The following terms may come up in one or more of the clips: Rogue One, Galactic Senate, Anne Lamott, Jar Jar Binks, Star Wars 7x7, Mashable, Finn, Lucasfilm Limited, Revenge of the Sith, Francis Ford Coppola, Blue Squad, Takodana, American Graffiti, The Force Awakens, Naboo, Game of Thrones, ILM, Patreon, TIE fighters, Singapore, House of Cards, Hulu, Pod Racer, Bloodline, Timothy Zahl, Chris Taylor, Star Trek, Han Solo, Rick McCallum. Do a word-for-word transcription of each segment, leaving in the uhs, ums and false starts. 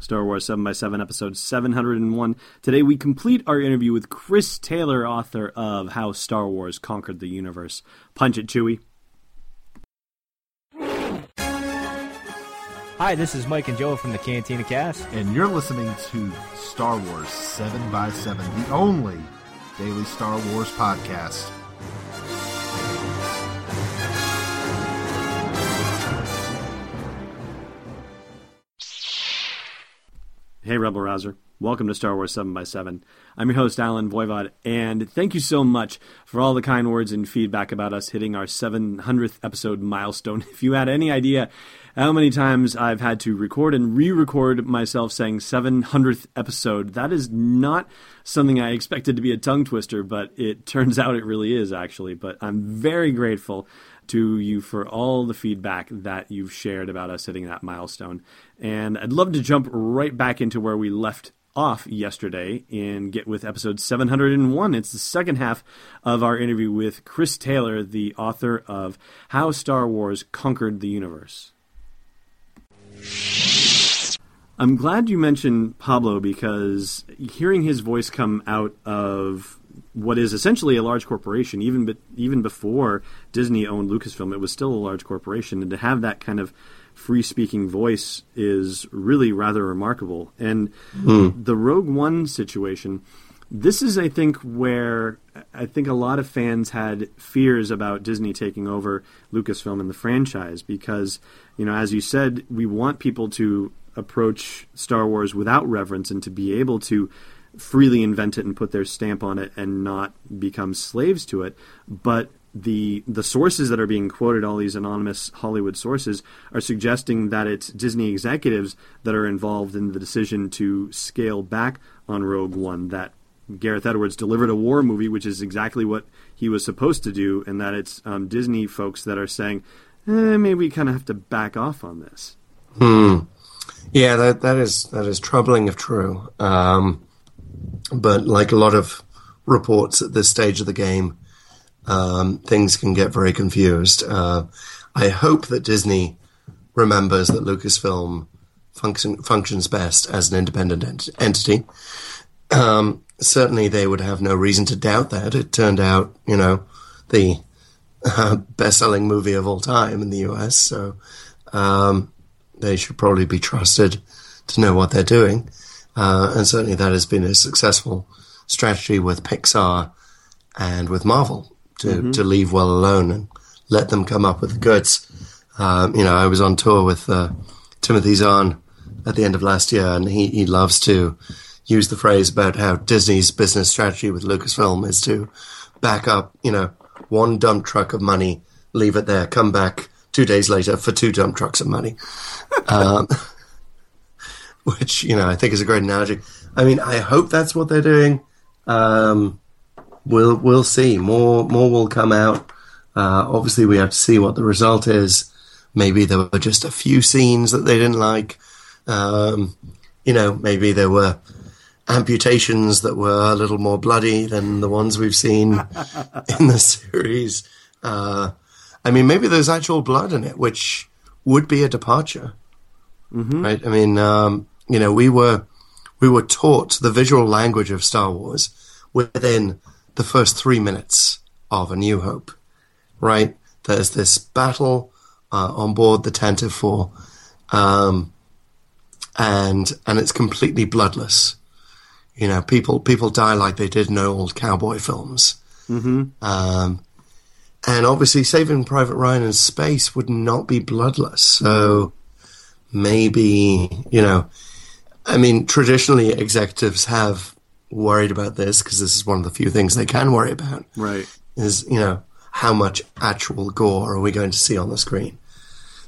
Star Wars seven by seven, episode seven hundred one. Today we complete our interview with Chris Taylor, author of How Star Wars Conquered the Universe. Punch it, Chewie. Hi, this is Mike and Joe from the Cantina Cast. And you're listening to Star Wars seven by seven, the only daily Star Wars podcast. Hey, Rebel Rouser. Welcome to Star Wars seven by seven. I'm your host, Alan Voivod, and thank you so much for all the kind words and feedback about us hitting our seven hundredth episode milestone. If you had any idea how many times I've had to record and re-record myself saying seven hundredth episode, that is not something I expected to be a tongue twister, but it turns out it really is, actually. But I'm very grateful to you for all the feedback that you've shared about us hitting that milestone. And I'd love to jump right back into where we left off yesterday and get with episode seven hundred one. It's the second half of our interview with Chris Taylor, the author of How Star Wars Conquered the Universe. I'm glad you mentioned Pablo, because hearing his voice come out of what is essentially a large corporation, even be, even before Disney owned Lucasfilm, it was still a large corporation, and to have that kind of free-speaking voice is really rather remarkable. And mm. the Rogue One situation, this is, I think, where I think a lot of fans had fears about Disney taking over Lucasfilm and the franchise, because, you know, as you said, we want people to approach Star Wars without reverence and to be able to freely invent it and put their stamp on it and not become slaves to it. But the the sources that are being quoted, all these anonymous Hollywood sources, are suggesting that it's Disney executives that are involved in the decision to scale back on Rogue One, that Gareth Edwards delivered a war movie, which is exactly what he was supposed to do, and that it's um, Disney folks that are saying, eh, maybe we kind of have to back off on this. Hmm. Yeah, that that is, that is troubling if true. Um, but like a lot of reports at this stage of the game, Um, things can get very confused. Uh, I hope that Disney remembers that Lucasfilm function, functions best as an independent ent- entity. Um, certainly, they would have no reason to doubt that. It turned out, you know, the uh, best-selling movie of all time in the U S, so um, they should probably be trusted to know what they're doing. Uh, and certainly that has been a successful strategy with Pixar and with Marvel. To, mm-hmm. to leave well alone and let them come up with the goods. Um, you know, I was on tour with uh, Timothy Zahl at the end of last year, and he, he loves to use the phrase about how Disney's business strategy with Lucasfilm is to back up, you know, one dump truck of money, leave it there, come back two days later for two dump trucks of money. um, which, you know, I think is a great analogy. I mean, I hope that's what they're doing. Um We'll we'll see. More more will come out. Uh, obviously, we have to see what the result is. Maybe there were just a few scenes that they didn't like. Um, you know, maybe there were amputations that were a little more bloody than the ones we've seen in the series. Uh, I mean, maybe there's actual blood in it, which would be a departure, mm-hmm. right? I mean, um, you know, we were we were taught the visual language of Star Wars within the first three minutes of A New Hope, right? There's this battle uh, on board the Tantive four, um, and and it's completely bloodless. You know, people people die like they did in old cowboy films. Mm-hmm. Um, and obviously, Saving Private Ryan in space would not be bloodless. So maybe, you know, I mean, traditionally executives have worried about this because this is one of the few things they can worry about. Right. Is, you know, how much actual gore are we going to see on the screen?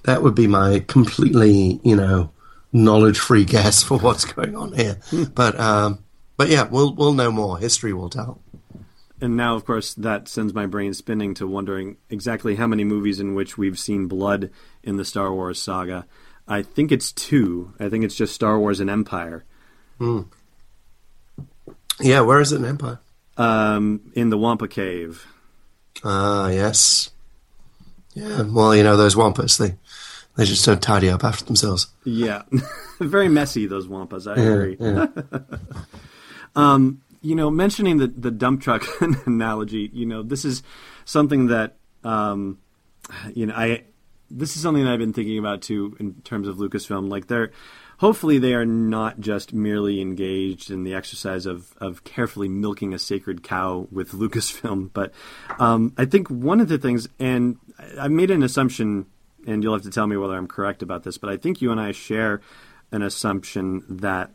That would be my completely, you know, knowledge-free guess for what's going on here. But um, but yeah, we'll we'll know more. History will tell. And now, of course, that sends my brain spinning to wondering exactly how many movies in which we've seen blood in the Star Wars saga. I think it's two. I think it's just Star Wars and Empire. Mm. Yeah, where is it in Empire? Um, in the Wampa Cave. Ah, yes. Yeah, well, you know, those Wampas, they, they just don't tidy up after themselves. Yeah, very messy, those Wampas, I yeah, agree. Yeah. um. You know, mentioning the, the dump truck analogy, you know, this is something that, um, you know, I this is something that I've been thinking about, too, in terms of Lucasfilm. Like, they're hopefully they are not just merely engaged in the exercise of, of carefully milking a sacred cow with Lucasfilm. But um, I think one of the things, and I made an assumption, and you'll have to tell me whether I'm correct about this, but I think you and I share an assumption that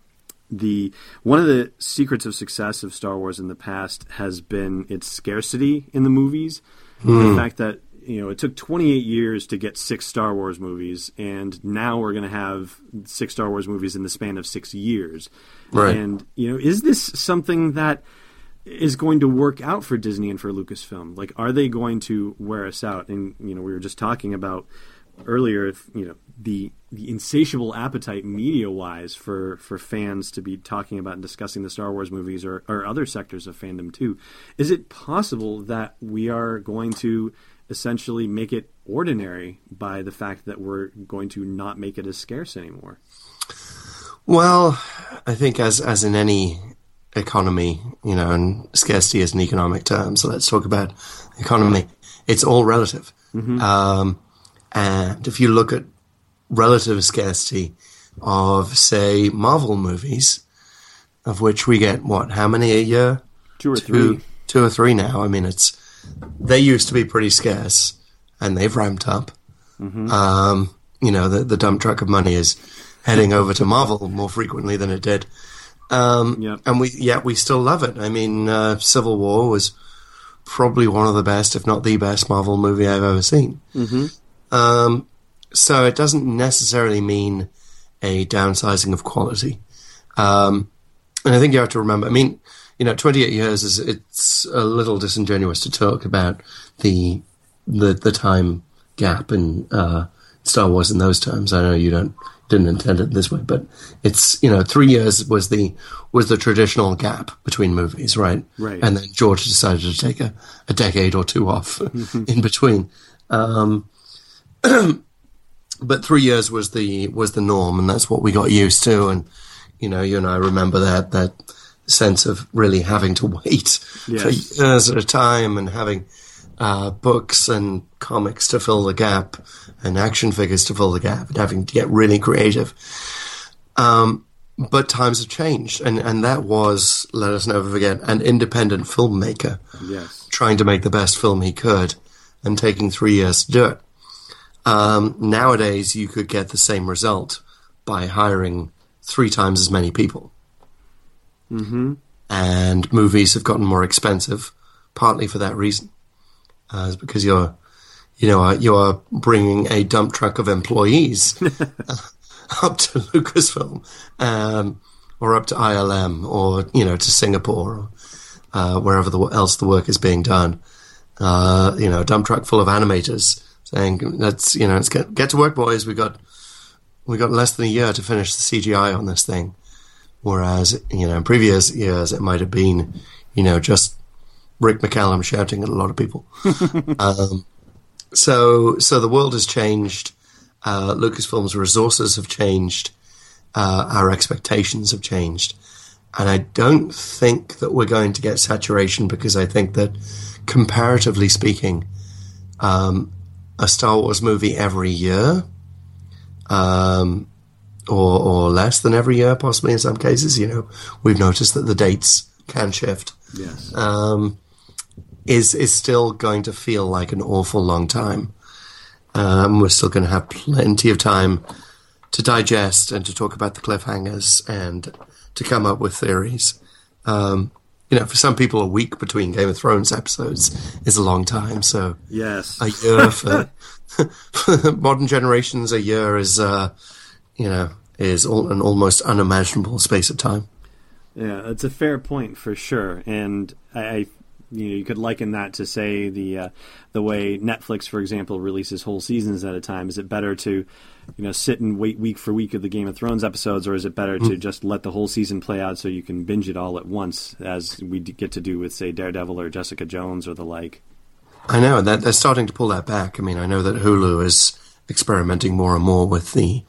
The one of the secrets of success of Star Wars in the past has been its scarcity in the movies. Mm. The fact that, you know, it took twenty-eight years to get six Star Wars movies, and now we're going to have six Star Wars movies in the span of six years. Right. And, you know, is this something that is going to work out for Disney and for Lucasfilm? Like, are they going to wear us out? And, you know, we were just talking about earlier, if, you know, the the insatiable appetite media-wise for, for fans to be talking about and discussing the Star Wars movies or, or other sectors of fandom too. Is it possible that we are going to essentially make it ordinary by the fact that we're going to not make it as scarce anymore? Well, I think as, as in any economy, you know, and scarcity is an economic term, so let's talk about economy. It's all relative. Mm-hmm. Um, and if you look at relative scarcity of, say, Marvel movies, of which we get, what, how many a year? Two or two, three. Two or three now. I mean, it's they used to be pretty scarce, and they've ramped up. Mm-hmm. Um, you know, the, the dump truck of money is heading over to Marvel more frequently than it did. Um, yep. And we yet we still love it. I mean, uh, Civil War was probably one of the best, if not the best, Marvel movie I've ever seen. Mm-hmm. Um So it doesn't necessarily mean a downsizing of quality. Um, and I think you have to remember, I mean, you know, twenty-eight years, is it's a little disingenuous to talk about the the, the time gap in uh, Star Wars in those terms. I know you don't didn't intend it this way, but it's, you know, three years was the was the traditional gap between movies, right? Right. And then George decided to take a, a decade or two off in between. Um But three years was the was the norm, and that's what we got used to. And, you know, you and I remember that that sense of really having to wait yes. for years at a time, and having uh, books and comics to fill the gap, and action figures to fill the gap, and having to get really creative. Um, but times have changed, and, and that was, let us never forget, an independent filmmaker yes. trying to make the best film he could, and taking three years to do it. Um, nowadays, you could get the same result by hiring three times as many people. Mm-hmm. And movies have gotten more expensive, partly for that reason, uh, because you're, you know, you're bringing a dump truck of employees up to Lucasfilm, um, or up to I L M, or, you know, to Singapore, or uh, wherever the, else the work is being done. Uh, you know, a dump truck full of animators. Saying, let's, you know, let's get get to work, boys. We got we got less than a year to finish the C G I on this thing, whereas, you know, in previous years it might have been, you know, just Rick McCallum shouting at a lot of people. um, so so the world has changed. Uh, Lucasfilm's resources have changed. Uh, our expectations have changed, and I don't think that we're going to get saturation, because I think that, comparatively speaking, Um, a Star Wars movie every year, um, or or less than every year, possibly in some cases. You know, we've noticed that the dates can shift. Yes. Um, is is still going to feel like an awful long time. Um, we're still going to have plenty of time to digest and to talk about the cliffhangers and to come up with theories. Um, you know, for some people, a week between Game of Thrones episodes is a long time. So yes, a year for, for modern generations, a year is uh, you know is all, an almost unimaginable space of time. Yeah, that's a fair point for sure, and I. I You know, you could liken that to, say, the uh, the way Netflix, for example, releases whole seasons at a time. Is it better to, you know, sit and wait week for week of the Game of Thrones episodes, or is it better mm. to just let the whole season play out so you can binge it all at once, as we d- get to do with, say, Daredevil or Jessica Jones or the like? I know, that they're starting to pull that back. I mean, I know that Hulu is experimenting more and more with the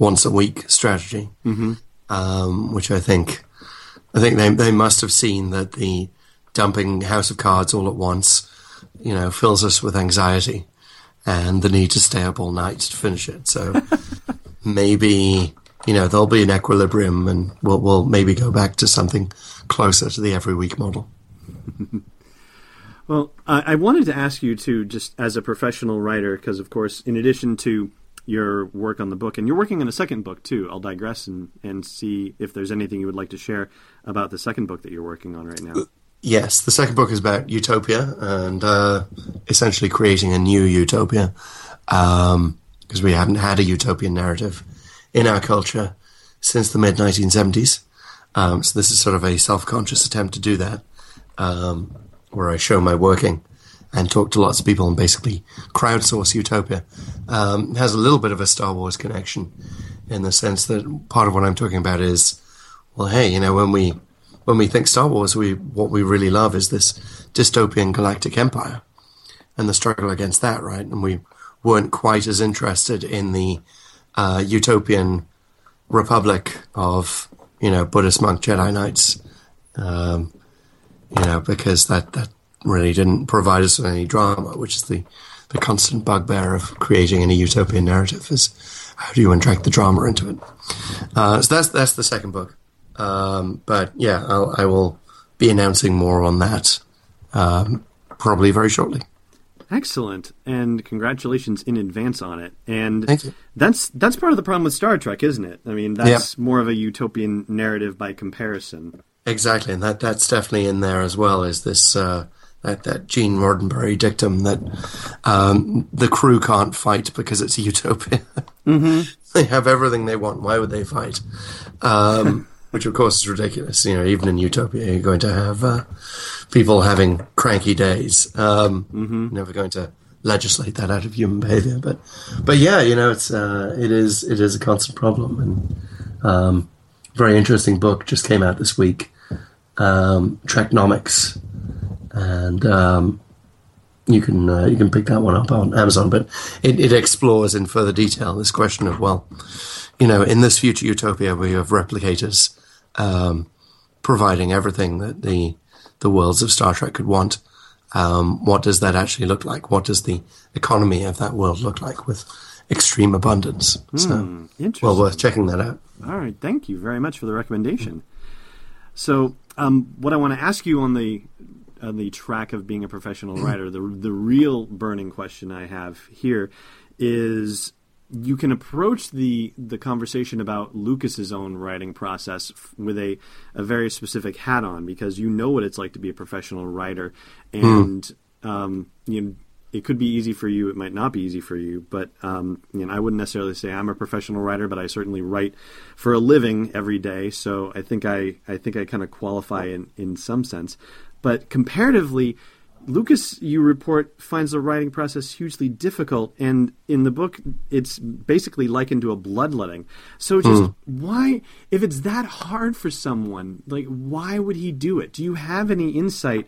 once-a-week strategy, mm-hmm. um, which I think I think they they must have seen that the dumping House of Cards all at once, you know, fills us with anxiety and the need to stay up all night to finish it. So maybe, you know, there'll be an equilibrium and we'll, we'll maybe go back to something closer to the every week model. Well, I, I wanted to ask you to, just as a professional writer, because, of course, in addition to your work on the book, and you're working on a second book too. I'll digress and, and see if there's anything you would like to share about the second book that you're working on right now. Yes, the second book is about utopia and uh, essentially creating a new utopia, because um, we haven't had a utopian narrative in our culture since the mid nineteen seventies. Um, so this is sort of a self-conscious attempt to do that, um, where I show my working and talk to lots of people and basically crowdsource utopia. Um, it has a little bit of a Star Wars connection in the sense that part of what I'm talking about is, well, hey, you know, when we... When we think Star Wars, we what we really love is this dystopian galactic empire and the struggle against that, right? And we weren't quite as interested in the uh, utopian republic of, you know, Buddhist monk Jedi Knights, um, you know, because that, that really didn't provide us with any drama, which is the, the constant bugbear of creating any utopian narrative, is how do you inject the drama into it? Uh, so that's that's the second book. Um, but yeah, I'll, I will be announcing more on that um, probably very shortly. Excellent, and congratulations in advance on it. And Thank you. that's that's part of the problem with Star Trek, isn't it? I mean, that's yeah. more of a utopian narrative by comparison. Exactly, and that, that's definitely in there as well. Is this uh, that that Gene Roddenberry dictum that um, the crew can't fight because it's a utopia? Mm-hmm. They have everything they want. Why would they fight? Um, Which, of course, is ridiculous. You know, even in utopia, you're going to have uh, people having cranky days. Um, mm-hmm. Never going to legislate that out of human behavior, but, but yeah, you know, it's uh, it is it is a constant problem. And um, very interesting book just came out this week, um, Treknomics, and um, you can uh, you can pick that one up on Amazon. But it, it explores in further detail this question of, well, you know, in this future utopia, we have replicators um, providing everything that the the worlds of Star Trek could want. Um, what does that actually look like? What does the economy of that world look like with extreme abundance? Mm, so, well worth checking that out. All right, thank you very much for the recommendation. So, um, what I want to ask you on the on the track of being a professional writer, the the real burning question I have here is, you can approach the, the conversation about Lucas's own writing process f- with a, a very specific hat on, because you know what it's like to be a professional writer, and mm. um, you know, it could be easy for you, it might not be easy for you, but um, you know, I wouldn't necessarily say I'm a professional writer, but I certainly write for a living every day, so I think I I think I kind of qualify in, in some sense. But comparatively, Lucas, you report, finds the writing process hugely difficult, and in the book, it's basically likened to a bloodletting. So just mm. why, if it's that hard for someone, like, why would he do it? Do you have any insight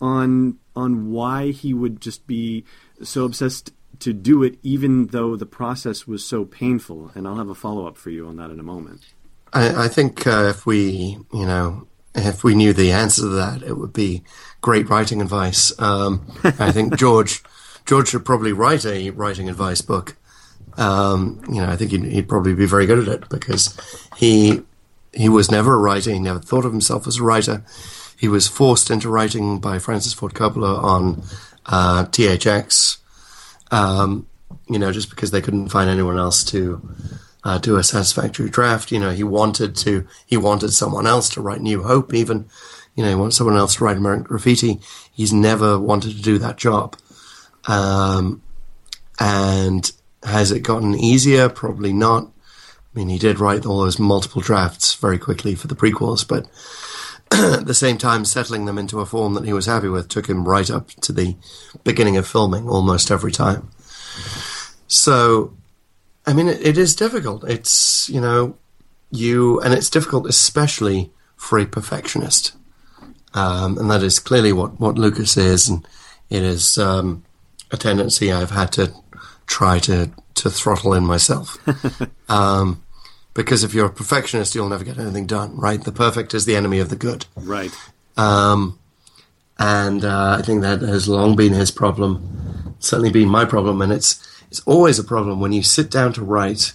on on why he would just be so obsessed to do it, even though the process was so painful? And I'll have a follow-up for you on that in a moment. I, I think uh, if we, you know... If we knew the answer to that, it would be great writing advice. Um, I think George George should probably write a writing advice book um, you know, I think he'd, he'd probably be very good at it, because he he was never a writer. He never thought of himself as a writer. He was forced into writing by Francis Ford Coppola on uh, T H X, um, you know, just because they couldn't find anyone else to uh, do a satisfactory draft. You know, he wanted to. He wanted someone else to write New Hope, even. You know, he wants someone else to write American Graffiti. He's never wanted to do that job. Um, and has it gotten easier? Probably not. I mean, he did write all those multiple drafts very quickly for the prequels, but at the same time, settling them into a form that he was happy with took him right up to the beginning of filming almost every time. So, I mean, it, it is difficult. It's, you know, you, and it's difficult especially for a perfectionist. Um, and that is clearly what, what Lucas is, and it is um, a tendency I've had to try to, to throttle in myself. um, because if you're a perfectionist, you'll never get anything done, right? The perfect is the enemy of the good. Right. Um, and uh, I think that has long been his problem, certainly been my problem, and it's it's always a problem when you sit down to write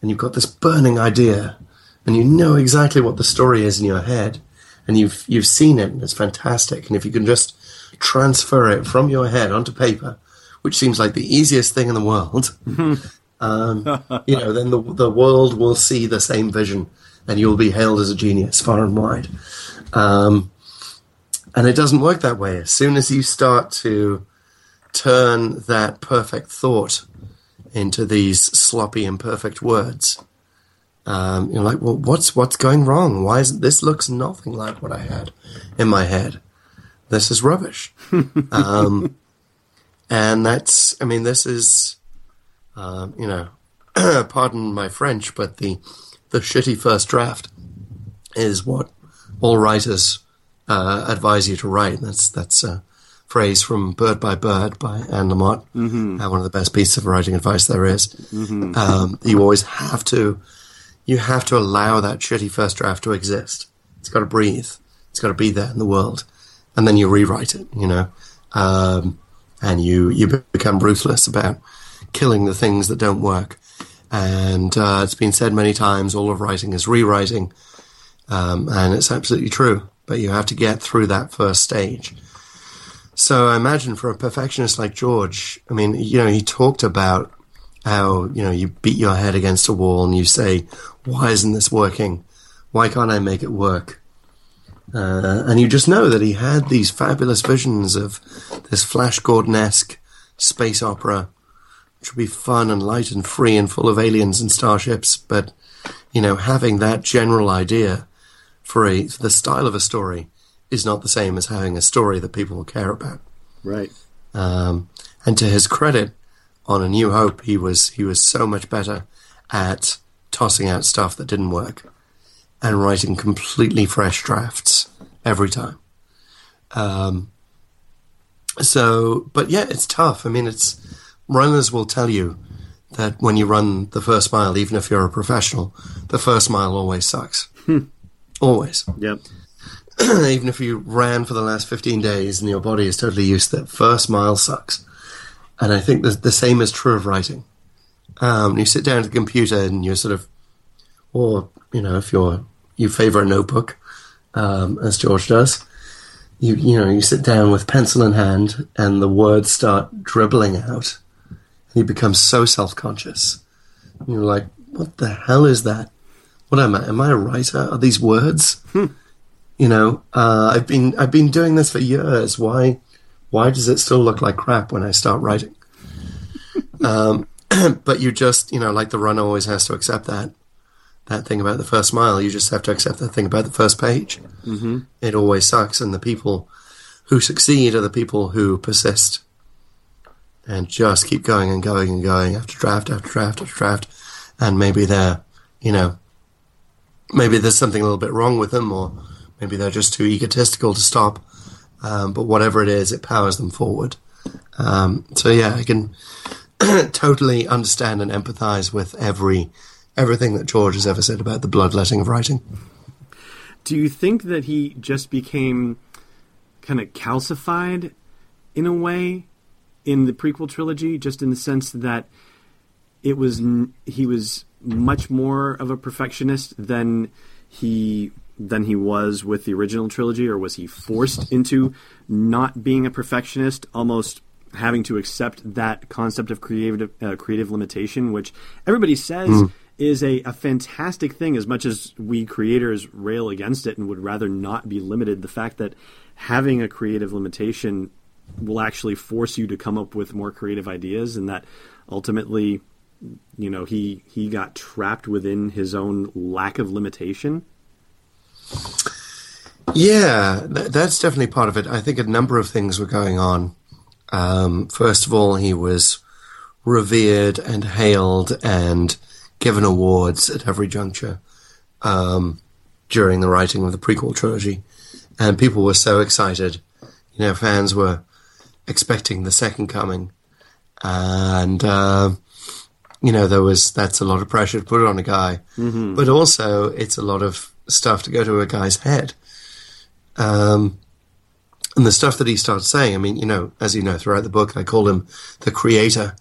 and you've got this burning idea and you know exactly what the story is in your head, and you've you've seen it, and it's fantastic. And if you can just transfer it from your head onto paper, which seems like the easiest thing in the world, um, you know, then the the world will see the same vision, and you'll be hailed as a genius far and wide. Um, and it doesn't work that way. As soon as you start to turn that perfect thought into these sloppy, imperfect words, Um, you're like, well, what's what's going wrong? Why is this looks nothing like what I had in my head? This is rubbish. um, and that's, I mean, this is, um, you know, pardon my French, but the the shitty first draft is what all writers uh, advise you to write. That's that's a phrase from Bird by Bird by Anne Lamott, mm-hmm. uh, one of the best pieces of writing advice there is. Mm-hmm. Um, you always have to. You have to allow that shitty first draft to exist. It's got to breathe. It's got to be there in the world. And then you rewrite it, you know. Um, and you, you become ruthless about killing the things that don't work. And uh, it's been said many times, all of writing is rewriting. Um, and it's absolutely true. But you have to get through that first stage. So I imagine for a perfectionist like George, I mean, you know, he talked about how, you know, you beat your head against a wall and you say, why isn't this working? Why can't I make it work? Uh, and you just know that he had these fabulous visions of this Flash Gordon-esque space opera, which would be fun and light and free and full of aliens and starships. But, you know, having that general idea for, a, for the style of a story is not the same as having a story that people will care about. Right. Um, and to his credit, on A New Hope, he was he was so much better at tossing out stuff that didn't work and writing completely fresh drafts every time. Um, so, but yeah, it's tough. I mean, it's runners will tell you that when you run the first mile, even if you're a professional, the first mile always sucks. Hmm. Always. Yep. Even if you ran for the last fifteen days and your body is totally used to it, first mile sucks. And I think the, the same is true of writing. Um, you sit down at the computer and you're sort of, or, you know, if you're, you favor a notebook, um, as George does, you you know, you sit down with pencil in hand and the words start dribbling out. And you become so self-conscious. And you're like, what the hell is that? What am I? Am I a writer? Are these words? Hmm. You know, uh, I've been I've been doing this for years. Why? Why does it still look like crap when I start writing? Um, but you just, you know, like the runner always has to accept that, that thing about the first mile. You just have to accept that thing about the first page. Mm-hmm. It always sucks. And the people who succeed are the people who persist and just keep going and going and going after draft, after draft, after draft. And maybe they're, you know, maybe there's something a little bit wrong with them, or maybe they're just too egotistical to stop. Um, but whatever it is, it powers them forward. Um, so yeah, I can totally understand and empathize with every everything that George has ever said about the bloodletting of writing. Do you think that he just became kind of calcified in a way in the prequel trilogy, just in the sense that it was he was much more of a perfectionist than he than he was with the original trilogy, or was he forced into not being a perfectionist, almost having to accept that concept of creative uh, creative limitation, which everybody says mm. is a, a fantastic thing, as much as we creators rail against it and would rather not be limited. The fact that having a creative limitation will actually force you to come up with more creative ideas, and that ultimately, you know, he he got trapped within his own lack of limitation. Yeah, that's definitely part of it. I think a number of things were going on. Um, first of all, he was revered and hailed and given awards at every juncture um, during the writing of the prequel trilogy. And people were so excited. You know, fans were expecting the second coming. And, uh, you know, there was that's a lot of pressure to put on a guy. Mm-hmm. But also, it's a lot of stuff to go to a guy's head. Um And the stuff that he starts saying, I mean, you know, as you know, throughout the book, I call him the creator.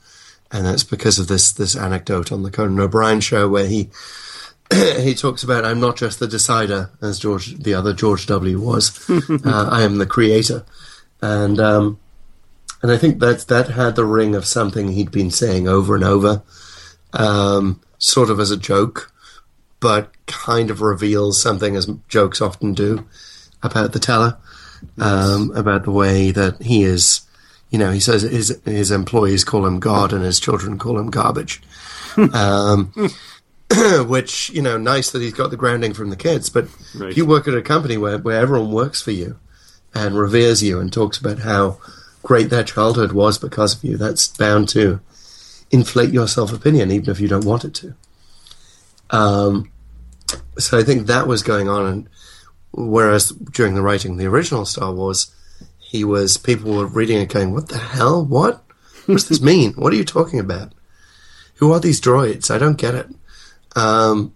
And that's because of this this anecdote on the Conan O'Brien show where he he talks about, I'm not just the decider, as George the other George W. was. uh, I am the creator. And um, and I think that, that had the ring of something he'd been saying over and over, um, sort of as a joke, but kind of reveals something, as jokes often do, about the teller. Yes. Um, about the way that he is, you know, he says his his employees call him God and his children call him garbage, um, which, you know, nice that he's got the grounding from the kids, but right. You work at a company where, where everyone works for you and reveres you and talks about how great their childhood was because of you. That's bound to inflate your self-opinion, even if you don't want it to. Um, so I think that was going on, and whereas during the writing of the original Star Wars, he was people were reading and going, "What the hell? What? What does this mean? What are you talking about? Who are these droids? I don't get it." Um,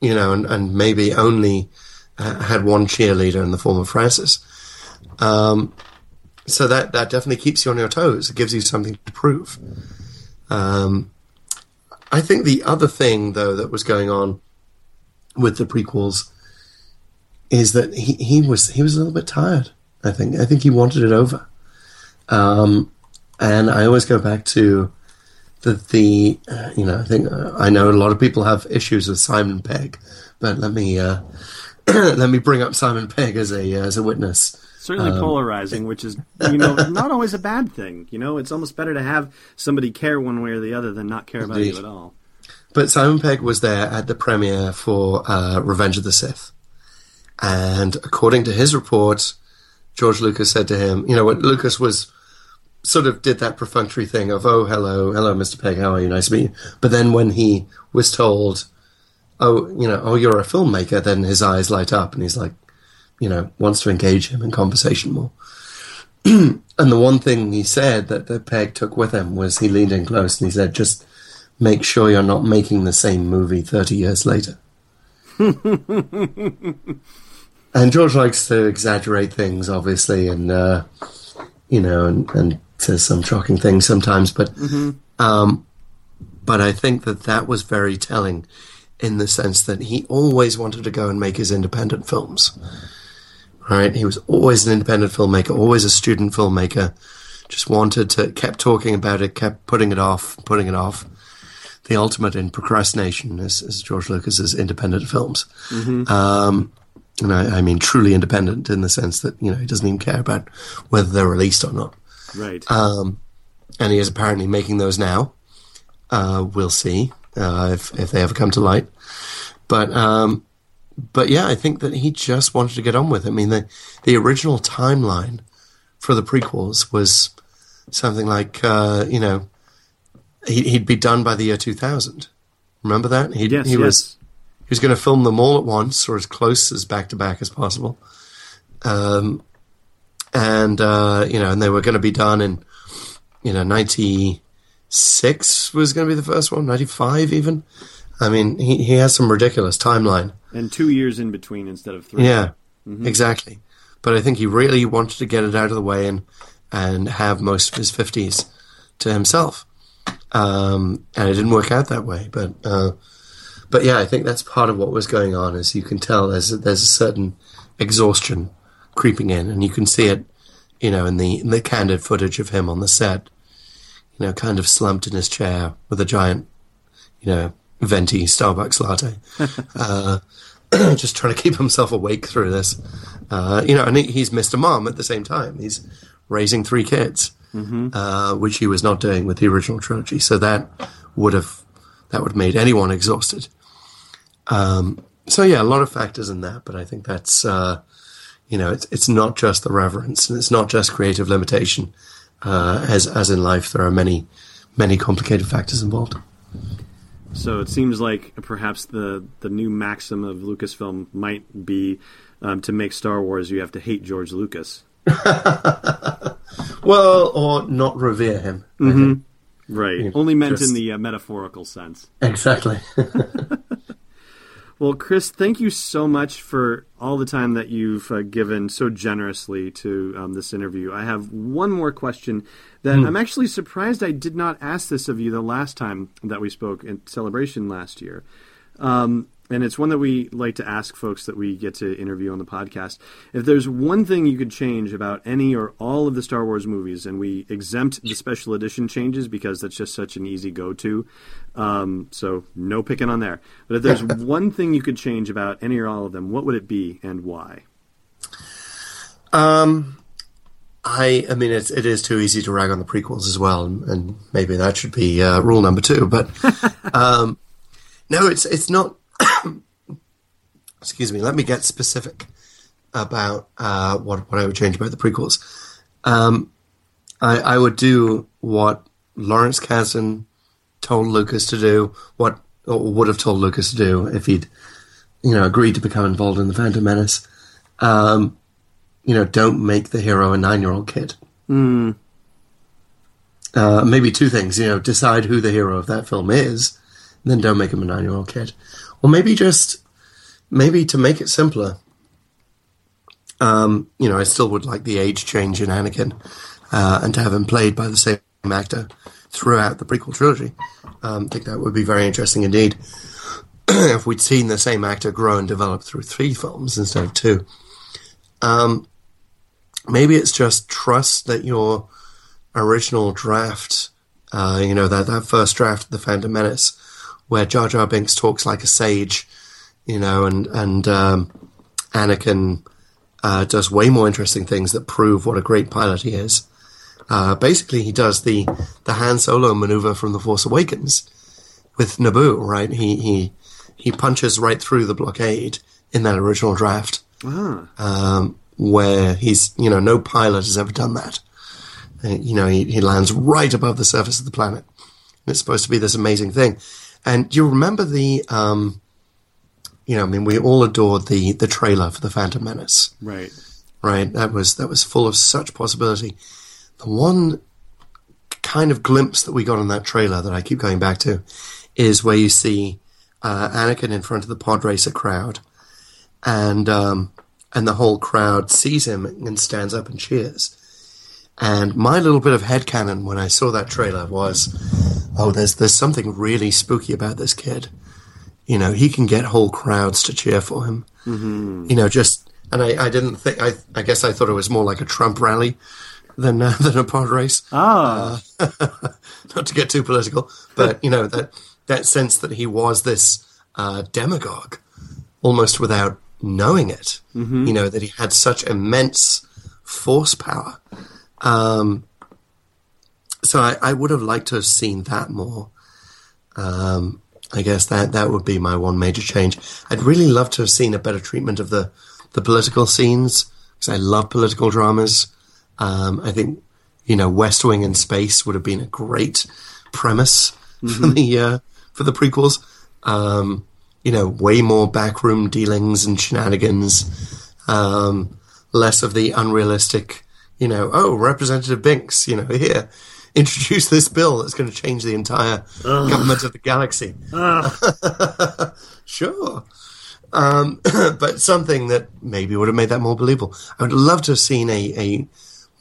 you know, and, and maybe only uh, had one cheerleader in the form of Francis. Um, so that that definitely keeps you on your toes. It gives you something to prove. Um, I think the other thing, though, that was going on with the prequels is that he, he was he was a little bit tired, I think. I think he wanted it over. Um, and I always go back to the, the uh, you know, I think uh, I know a lot of people have issues with Simon Pegg, but let me uh, let me bring up Simon Pegg as a uh, as a witness. Certainly um, polarizing, which is, you know, not always a bad thing. You know, it's almost better to have somebody care one way or the other than not care about indeed. You at all. But Simon Pegg was there at the premiere for uh, Revenge of the Sith. And according to his report, George Lucas said to him, you know, what Lucas was sort of did that perfunctory thing of, oh, hello, hello, Mister Pegg, how are you? Nice to meet you. But then when he was told, oh, you know, oh, you're a filmmaker, then his eyes light up and he's like, you know, wants to engage him in conversation more. And the one thing he said that, that Pegg took with him was he leaned in close and he said, just make sure you're not making the same movie thirty years later. And George likes to exaggerate things, obviously, and uh, you know, and, and says some shocking things sometimes. But, mm-hmm. um, but I think that that was very telling, in the sense that he always wanted to go and make his independent films. Right? He was always an independent filmmaker, always a student filmmaker. Just wanted to, kept talking about it, kept putting it off, putting it off. The ultimate in procrastination is, is George Lucas's independent films. Mm-hmm. Um, and I, I mean truly independent in the sense that, you know, he doesn't even care about whether they're released or not. Right. Um, and he is apparently making those now. Uh, we'll see uh, if, if they ever come to light. But, um, but yeah, I think that he just wanted to get on with it. I mean, the, the original timeline for the prequels was something like, uh, you know, he'd be done by the year two thousand. Remember that? He'd, yes, he yes. was he was going to film them all at once, or as close as back to back as possible. Um, and uh, you know, and they were going to be done in, you know, ninety-six was going to be the first one, ninety-five even. I mean, he he has some ridiculous timeline. And two years in between instead of three. Yeah, mm-hmm. Exactly. But I think he really wanted to get it out of the way and and have most of his fifties to himself. Um, and it didn't work out that way. But uh, but yeah, I think that's part of what was going on, is you can tell there's a, there's a certain exhaustion creeping in, and you can see it, you know, in the in the candid footage of him on the set, you know, kind of slumped in his chair with a giant, you know, venti Starbucks latte, uh, just trying to keep himself awake through this. Uh, you know, and he, he's Mister Mom at the same time. He's raising three kids, mm-hmm. uh, which he was not doing with the original trilogy. So that would have that would have made anyone exhausted. Um, so yeah, a lot of factors in that, but I think that's uh, you know, it's it's not just the reverence, and it's not just creative limitation. Uh, as as in life, there are many many complicated factors involved. So it seems like perhaps the the new maxim of Lucasfilm might be um, to make Star Wars, you have to hate George Lucas. Well, or not revere him. Mm-hmm. Right. You know, only meant just... in the uh, metaphorical sense. Exactly. Well, Chris, thank you so much for all the time that you've uh, given so generously to um, this interview. I have one more question that mm. I'm actually surprised I did not ask this of you the last time that we spoke in Celebration last year. Um, and it's one that we like to ask folks that we get to interview on the podcast. If there's one thing you could change about any or all of the Star Wars movies, and we exempt the special edition changes because that's just such an easy go-to, um, so no picking on there. But if there's one thing you could change about any or all of them, what would it be and why? Um, I, I mean, it's, it is too easy to rag on the prequels as well, and maybe that should be uh, rule number two. But um, no, it's it's not... Excuse me. Let me get specific about uh, what what I would change about the prequels. Um, I, I would do what Lawrence Kasdan told Lucas to do, what or would have told Lucas to do if he'd, you know, agreed to become involved in the Phantom Menace. Um, you know, don't make the hero a nine-year-old kid. Mm. Uh, maybe two things. You know, decide who the hero of that film is, and then don't make him a nine-year-old kid. Or maybe just, maybe to make it simpler, um, you know, I still would like the age change in Anakin uh, and to have him played by the same actor throughout the prequel trilogy. Um, I think that would be very interesting indeed if we'd seen the same actor grow and develop through three films instead of two. Um, maybe it's just trust that your original draft, uh, you know, that, that first draft of The Phantom Menace, where Jar Jar Binks talks like a sage, you know, and and um, Anakin uh, does way more interesting things that prove what a great pilot he is. Uh, basically, he does the the Han Solo maneuver from The Force Awakens with Naboo, right? He he he punches right through the blockade in that original draft, ah. um, where he's, you know, no pilot has ever done that. Uh, you know, he, he lands right above the surface of the planet. And it's supposed to be this amazing thing. And do you remember the, um, you know, I mean, we all adored the the trailer for The Phantom Menace, right? Right. That was that was full of such possibility. The one kind of glimpse that we got on that trailer that I keep going back to is where you see uh, Anakin in front of the pod racer crowd, and um, and the whole crowd sees him and stands up and cheers. And my little bit of headcanon when I saw that trailer was, oh, there's there's something really spooky about this kid. You know, he can get whole crowds to cheer for him. Mm-hmm. You know, just, and I, I didn't think, I I guess I thought it was more like a Trump rally than uh, than a pod race. Ah. Uh, not to get too political, but, you know, that, that sense that he was this uh, demagogue almost without knowing it. Mm-hmm. You know, that he had such immense force power. Um, so I, I would have liked to have seen that more. Um, I guess that, that would be my one major change. I'd really love to have seen a better treatment of the, the political scenes, because I love political dramas. Um, I think, you know, West Wing and Space would have been a great premise mm-hmm. for the, uh, for the prequels. Um, you know, way more backroom dealings and shenanigans, um, less of the unrealistic, you know, oh, Representative Binks, you know, here, introduce this bill that's going to change the entire Ugh. government of the galaxy. Sure. Um, but something that maybe would have made that more believable. I would love to have seen a, a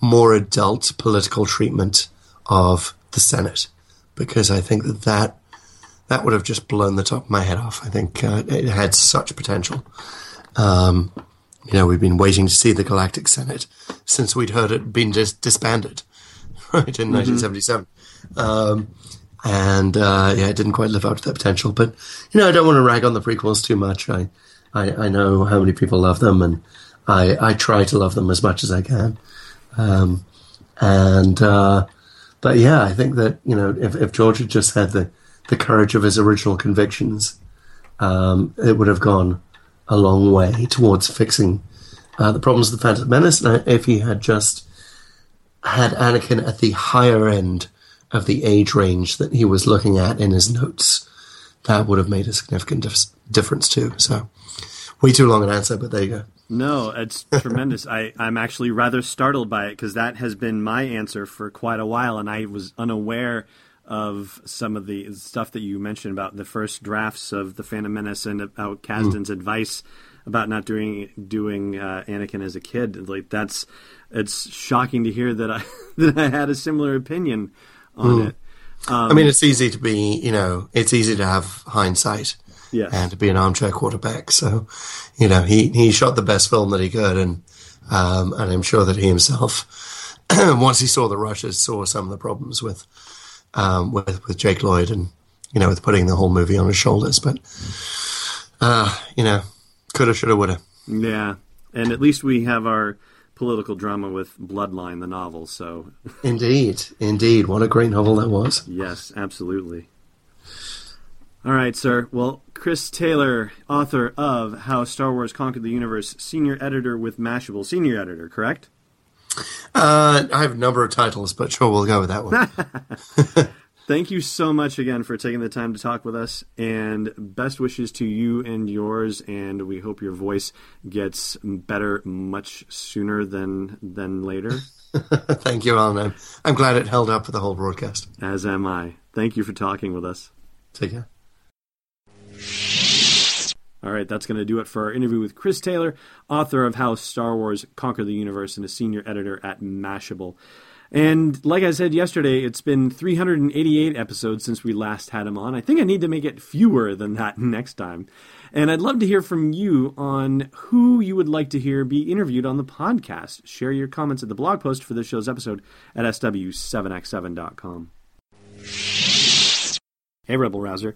more adult political treatment of the Senate, because I think that that, that would have just blown the top of my head off. I think uh, it had such potential. Um, you know, we've been waiting to see the Galactic Senate since we'd heard it been dis- disbanded, right, in mm-hmm. nineteen seventy-seven. Um, and, uh, yeah, it didn't quite live up to that potential. But, you know, I don't want to rag on the prequels too much. I, I, I know how many people love them, and I, I try to love them as much as I can. Um, and, uh, but yeah, I think that, you know, if, if George had just had the, the courage of his original convictions, um, it would have gone a long way towards fixing uh, the problems of the Phantom Menace. And if he had just had Anakin at the higher end of the age range that he was looking at in his notes, that would have made a significant dif- difference too. So, way too long an answer, but there you go. No, it's tremendous. I, I'm actually rather startled by it, because that has been my answer for quite a while, and I was unaware of some of the stuff that you mentioned about the first drafts of The Phantom Menace and about Kasdan's mm. advice about not doing doing uh, Anakin as a kid. Like that's it's shocking to hear that I that I had a similar opinion on mm. it. Um, I mean, it's easy to be, you know, it's easy to have hindsight. Yes. And to be an armchair quarterback. So, you know, he, he shot the best film that he could, and um, and I'm sure that he himself, once he saw the rushes, saw some of the problems with um, with with Jake Lloyd, and you know, with putting the whole movie on his shoulders. But uh, you know, coulda, shoulda, woulda. Yeah, and at least we have our political drama with Bloodline, the novel. So indeed, indeed, what a great novel that was. Yes, absolutely. All right, sir. Well, Chris Taylor, author of How Star Wars Conquered the Universe, senior editor with Mashable. Senior editor, correct? Uh, I have a number of titles, but sure, we'll go with that one. Thank you so much again for taking the time to talk with us, and best wishes to you and yours, and we hope your voice gets better much sooner than than later. Thank you, Alan. I'm, I'm glad it held up for the whole broadcast. As am I. Thank you for talking with us. Take care. All right, that's going to do it for our interview with Chris Taylor, author of How Star Wars Conquered the Universe and a senior editor at Mashable. And like I said yesterday, it's been three hundred eighty-eight episodes since we last had him on. I think I need to make it fewer than that next time. And I'd love to hear from you on who you would like to hear be interviewed on the podcast. Share your comments at the blog post for this show's episode at S W seven by seven dot com. Hey, Rebel Rouser.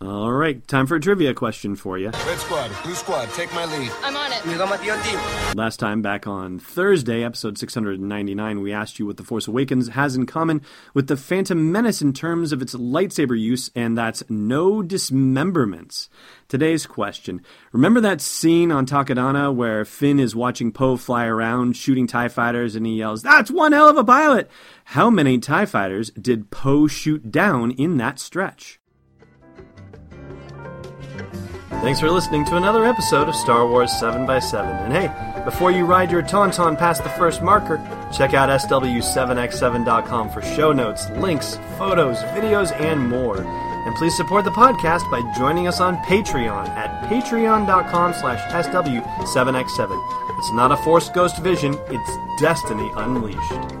All right, time for a trivia question for you. Red Squad, Blue Squad, take my lead. I'm on it. Last time, back on Thursday, episode six hundred ninety-nine, we asked you what The Force Awakens has in common with The Phantom Menace in terms of its lightsaber use, and that's no dismemberments. Today's question. Remember that scene on Takodana where Finn is watching Poe fly around shooting TIE fighters and he yells, "That's one hell of a pilot!" How many TIE fighters did Poe shoot down in that stretch? Thanks for listening to another episode of Star Wars seven by seven. And hey, before you ride your Tauntaun past the first marker, check out S W seven by seven dot com for show notes, links, photos, videos, and more. And please support the podcast by joining us on Patreon at patreon dot com slash S W seven by seven. It's not a Force Ghost vision, it's Destiny Unleashed.